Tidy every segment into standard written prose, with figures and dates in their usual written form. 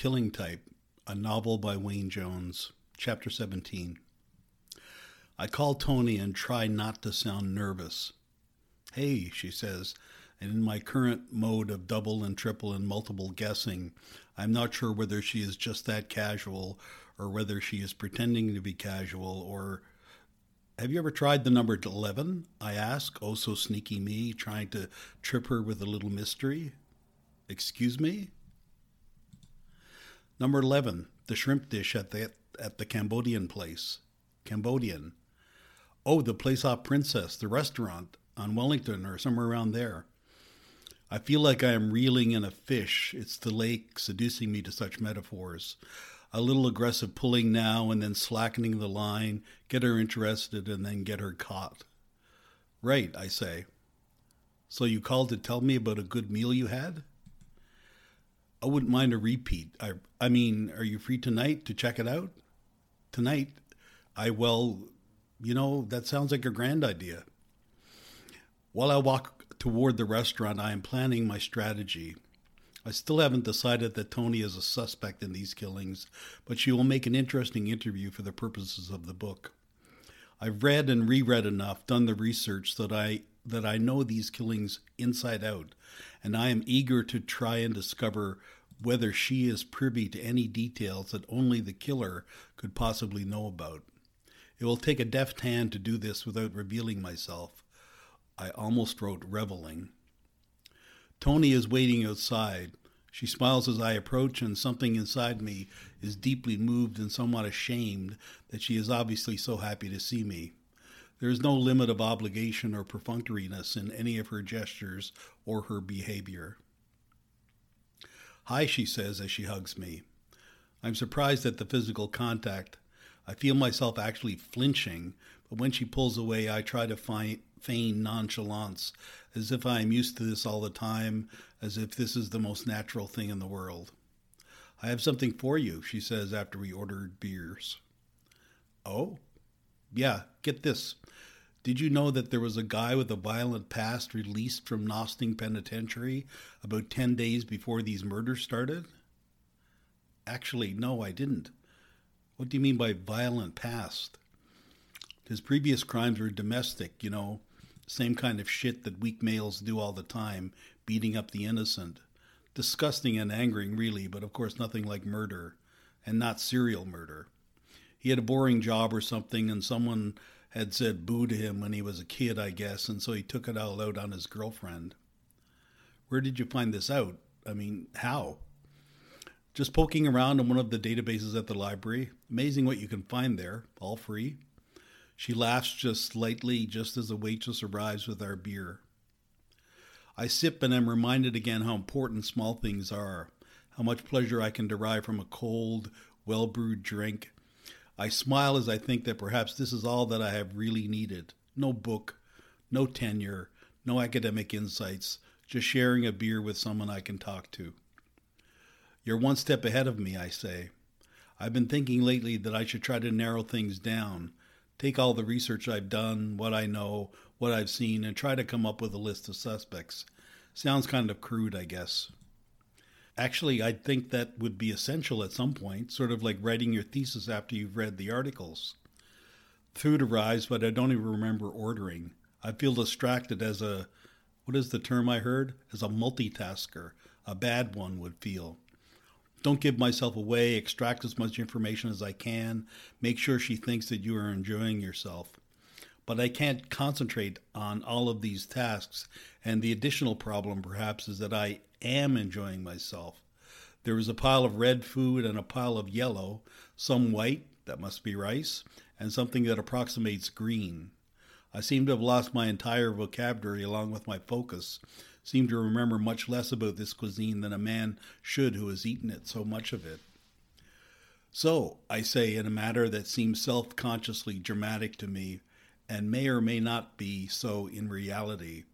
Killing Type, a novel by Wayne Jones, Chapter 17. I call Tony and try not to sound nervous. "Hey," she says, and in my current mode of double and triple and multiple guessing, I'm not sure whether she is just that casual or whether she is pretending to be casual or... "Have you ever tried the number 11? I ask, oh so sneaky me, trying to trip her with a little mystery. "Excuse me?" Number 11, the shrimp dish at the Cambodian place. Cambodian. "Oh, the place off Princess, the restaurant on Wellington or somewhere around there." I feel like I am reeling in a fish. It's the lake seducing me to such metaphors. A little aggressive pulling now and then slackening the line, get her interested and then get her caught. "Right," I say. "So you called to tell me about a good meal you had?" "I wouldn't mind a repeat. I mean, are you free tonight to check it out?" "Tonight? That sounds like a grand idea." While I walk toward the restaurant, I am planning my strategy. I still haven't decided that Tony is a suspect in these killings, but she will make an interesting interview for the purposes of the book. I've read and reread enough, done the research that I know these killings inside out, and I am eager to try and discover whether she is privy to any details that only the killer could possibly know about. It will take a deft hand to do this without revealing myself. I almost wrote reveling. Tony is waiting outside. She smiles as I approach, and something inside me is deeply moved and somewhat ashamed that she is obviously so happy to see me. There is no limit of obligation or perfunctoriness in any of her gestures or her behavior. "Hi," she says as she hugs me. I'm surprised at the physical contact. I feel myself actually flinching, but when she pulls away, I try to feign nonchalance, as if I am used to this all the time, as if this is the most natural thing in the world. "I have something for you," she says after we ordered beers. "Oh? Yeah, get this. Did you know that there was a guy with a violent past released from Nosting Penitentiary about 10 days before these murders started?" "Actually, no, I didn't." "What do you mean by violent past?" "His previous crimes were domestic, same kind of shit that weak males do all the time, beating up the innocent. Disgusting and angering, really, but of course nothing like murder, and not serial murder. He had a boring job or something, and someone had said boo to him when he was a kid, I guess, and so he took it all out on his girlfriend." "Where did you find this out? I mean, how?" "Just poking around in one of the databases at the library. Amazing what you can find there, all free." She laughs just lightly, just as the waitress arrives with our beer. I sip and am reminded again how important small things are, how much pleasure I can derive from a cold, well-brewed drink. I smile as I think that perhaps this is all that I have really needed. No book, no tenure, no academic insights, just sharing a beer with someone I can talk to. "You're one step ahead of me," I say. "I've been thinking lately that I should try to narrow things down, take all the research I've done, what I know, what I've seen, and try to come up with a list of suspects. Sounds kind of crude, I guess." "Actually, I think that would be essential at some point, sort of like writing your thesis after you've read the articles." Food arrives, but I don't even remember ordering. I feel distracted as a multitasker, a bad one would feel. Don't give myself away, extract as much information as I can, make sure she thinks that you are enjoying yourself. But I can't concentrate on all of these tasks, and the additional problem, perhaps, is that I am enjoying myself. There is a pile of red food and a pile of yellow, some white, that must be rice, and something that approximates green. I seem to have lost my entire vocabulary along with my focus, seem to remember much less about this cuisine than a man should who has eaten it, so much of it. "So," I say in a manner that seems self-consciously dramatic to me, and may or may not be so in reality,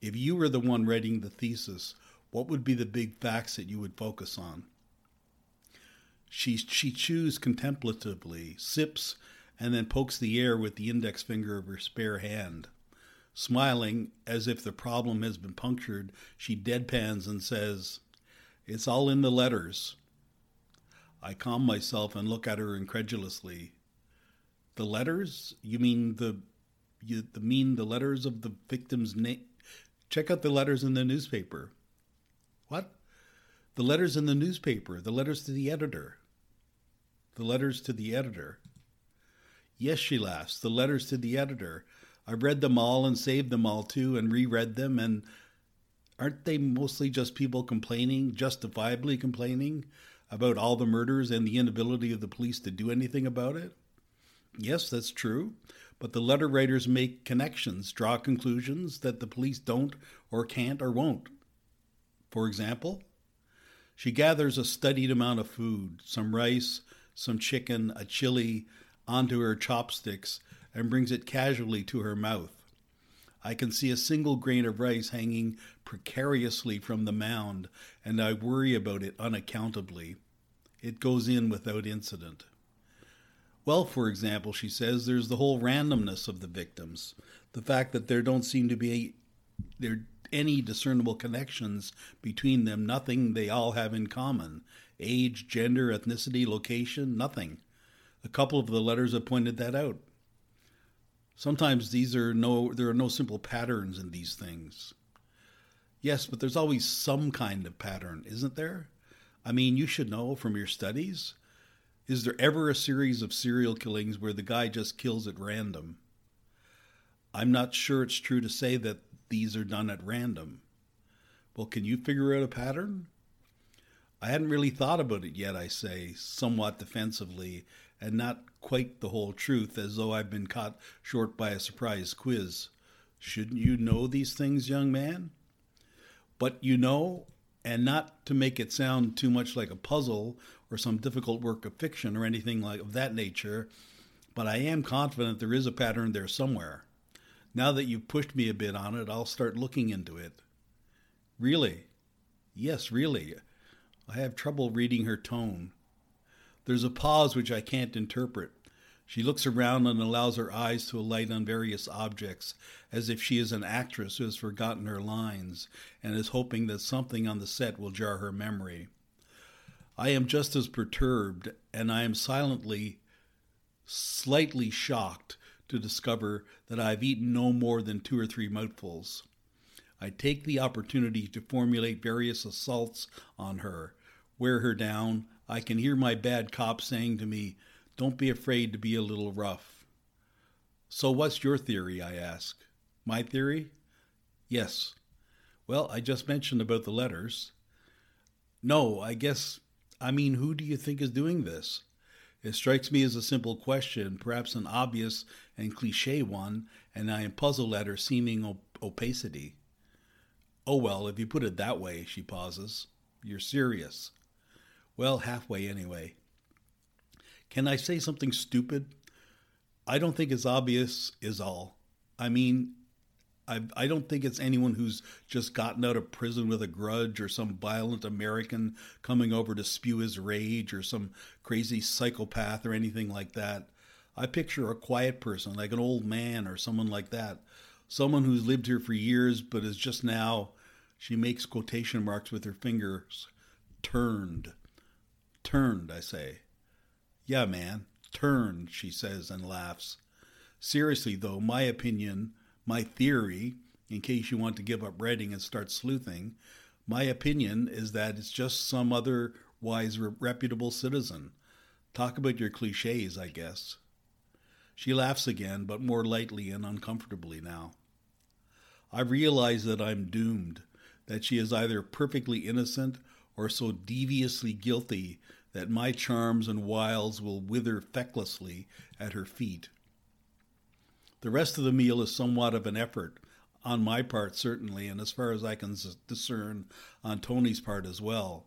"if you were the one writing the thesis, what would be the big facts that you would focus on?" She chews contemplatively, sips, and then pokes the air with the index finger of her spare hand. Smiling, as if the problem has been punctured, she deadpans and says, "It's all in the letters." I calm myself and look at her incredulously. The letters? You mean the letters of the victim's name? Check out the letters in the newspaper. What? The letters in the newspaper. The letters to the editor. The letters to the editor. Yes, she laughs. The letters to the editor. I've read them all and saved them all too and reread them, and aren't they mostly just people complaining, justifiably complaining, about all the murders and the inability of the police to do anything about it? Yes, that's true, but the letter writers make connections, draw conclusions that the police don't or can't or won't. For example, she gathers a studied amount of food, some rice, some chicken, a chili, onto her chopsticks and brings it casually to her mouth. I can see a single grain of rice hanging precariously from the mound, and I worry about it unaccountably. It goes in without incident. Well, for example, she says, there's the whole randomness of the victims, the fact that there don't seem to be any discernible connections between them, nothing they all have in common, age, gender, ethnicity, location, nothing. A couple of the letters have pointed that out. Sometimes there are no simple patterns in these things. Yes, but there's always some kind of pattern, isn't there? I mean, you should know from your studies. Is there ever a series of serial killings where the guy just kills at random? I'm not sure it's true to say that these are done at random. Well, can you figure out a pattern? I hadn't really thought about it yet, I say, somewhat defensively, and not quite the whole truth, as though I've been caught short by a surprise quiz. Shouldn't you know these things, young man? But you know, and not to make it sound too much like a puzzle or some difficult work of fiction or anything like of that nature, but I am confident there is a pattern there somewhere. Now that you've pushed me a bit on it, I'll start looking into it. Really? Yes, really. I have trouble reading her tone. There's a pause which I can't interpret. She looks around and allows her eyes to alight on various objects, as if she is an actress who has forgotten her lines and is hoping that something on the set will jar her memory. I am just as perturbed, and I am silently, slightly shocked to discover that I have eaten no more than 2 or 3 mouthfuls. I take the opportunity to formulate various assaults on her, wear her down. I can hear my bad cop saying to me, "Don't be afraid to be a little rough." So what's your theory, I ask. My theory? Yes. Well, I just mentioned about the letters. No, I mean, who do you think is doing this? It strikes me as a simple question, perhaps an obvious and cliché one, and I am puzzled at her seeming opacity. Oh, well, if you put it that way, she pauses. You're serious. Well, halfway anyway. Can I say something stupid? I don't think it's obvious is all. I mean, I don't think it's anyone who's just gotten out of prison with a grudge or some violent American coming over to spew his rage or some crazy psychopath or anything like that. I picture a quiet person, like an old man or someone like that. Someone who's lived here for years but is just now, she makes quotation marks with her fingers, turned. Turned, I say. Yeah, man, turned, she says and laughs. Seriously, though, my opinion, my theory, in case you want to give up writing and start sleuthing, my opinion is that it's just some otherwise reputable citizen. Talk about your cliches, I guess. She laughs again, but more lightly and uncomfortably now. I realize that I'm doomed, that she is either perfectly innocent or so deviously guilty that my charms and wiles will wither fecklessly at her feet. The rest of the meal is somewhat of an effort, on my part certainly, and as far as I can discern, on Tony's part as well.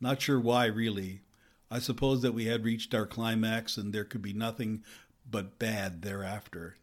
Not sure why, really. I suppose that we had reached our climax and there could be nothing but bad thereafter.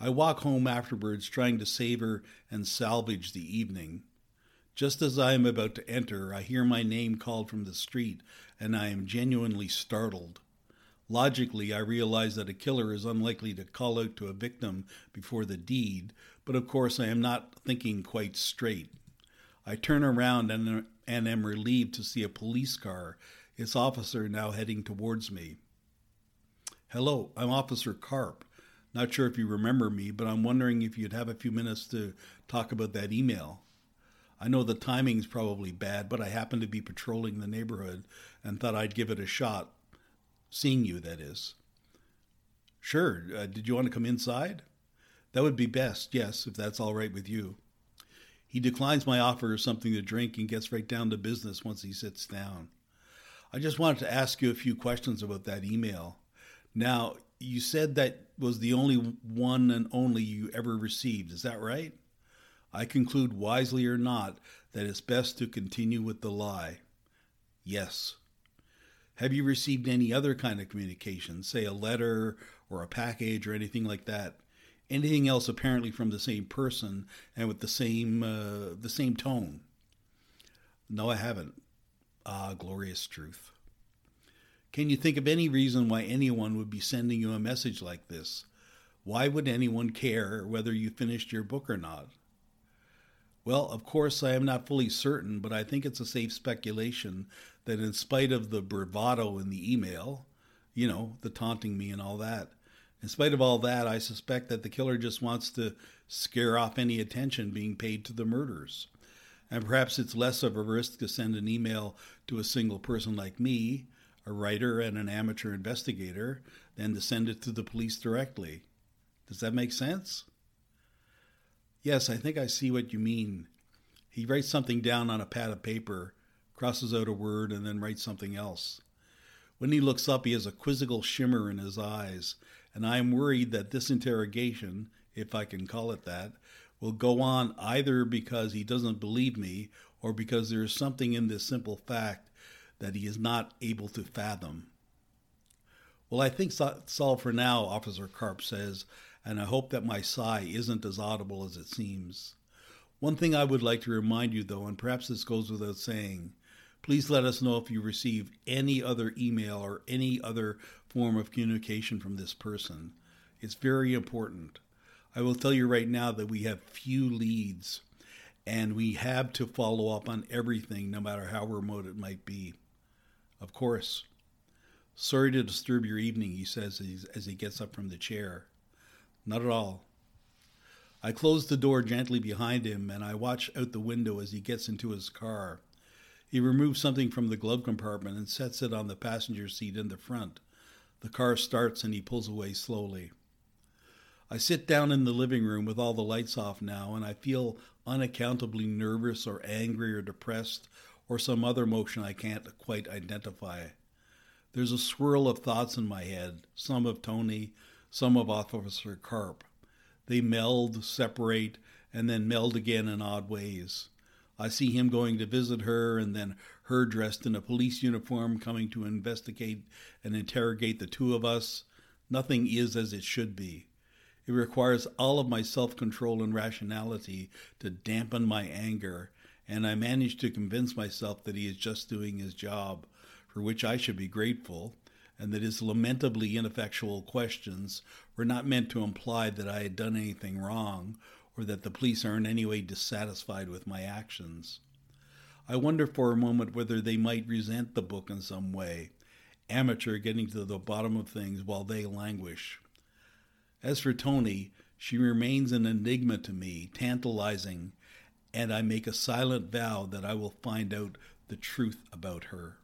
I walk home afterwards, trying to savor and salvage the evening. Just as I am about to enter, I hear my name called from the street, and I am genuinely startled. Logically, I realize that a killer is unlikely to call out to a victim before the deed, but of course I am not thinking quite straight. I turn around and am relieved to see a police car its officer now heading towards me. "Hello, I'm Officer Karp. Not sure if you remember me, but I'm wondering if you'd have a few minutes to talk about that email. I know the timing's probably bad, but I happen to be patrolling the neighborhood and thought I'd give it a shot. Seeing you, that is." "Sure. Did you want to come inside?" "That would be best, yes, if that's all right with you." He declines my offer of something to drink and gets right down to business once he sits down. "I just wanted to ask you a few questions about that email. Now, you said that was the only one and only you ever received, is that right? I conclude, wisely or not, that it's best to continue with the lie." "Yes." "Have you received any other kind of communication, say a letter or a package or anything like that? Anything else apparently from the same person and with the same tone?" "No, I haven't." Ah, glorious truth. "Can you think of any reason why anyone would be sending you a message like this? Why would anyone care whether you finished your book or not?" "Well, of course, I am not fully certain, but I think it's a safe speculation that in spite of the bravado in the email, the taunting me and all that, in spite of all that, I suspect that the killer just wants to scare off any attention being paid to the murders. And perhaps it's less of a risk to send an email to a single person like me, a writer and an amateur investigator, than to send it to the police directly. Does that make sense?" "Yes, I think I see what you mean." He writes something down on a pad of paper, crosses out a word, and then writes something else. When he looks up, he has a quizzical shimmer in his eyes, and I am worried that this interrogation, if I can call it that, will go on either because he doesn't believe me or because there is something in this simple fact that he is not able to fathom. "Well, I think that's all for now," Officer Karp says, and I hope that my sigh isn't as audible as it seems. "One thing I would like to remind you, though, and perhaps this goes without saying, please let us know if you receive any other email or any other form of communication from this person. It's very important. I will tell you right now that we have few leads, and we have to follow up on everything, no matter how remote it might be." "Of course." "Sorry to disturb your evening," he says as he gets up from the chair. "Not at all." I close the door gently behind him, and I watch out the window as he gets into his car. He removes something from the glove compartment and sets it on the passenger seat in the front. The car starts and he pulls away slowly. I sit down in the living room with all the lights off now, and I feel unaccountably nervous or angry or depressed or some other emotion I can't quite identify. There's a swirl of thoughts in my head, some of Tony, some of Officer Karp. They meld, separate, and then meld again in odd ways. I see him going to visit her, and then her dressed in a police uniform coming to investigate and interrogate the two of us. Nothing is as it should be. It requires all of my self-control and rationality to dampen my anger, and I manage to convince myself that he is just doing his job, for which I should be grateful, and that his lamentably ineffectual questions were not meant to imply that I had done anything wrong or that the police are in any way dissatisfied with my actions. I wonder for a moment whether they might resent the book in some way, amateur getting to the bottom of things while they languish. As for Tony, she remains an enigma to me, tantalizing, and I make a silent vow that I will find out the truth about her.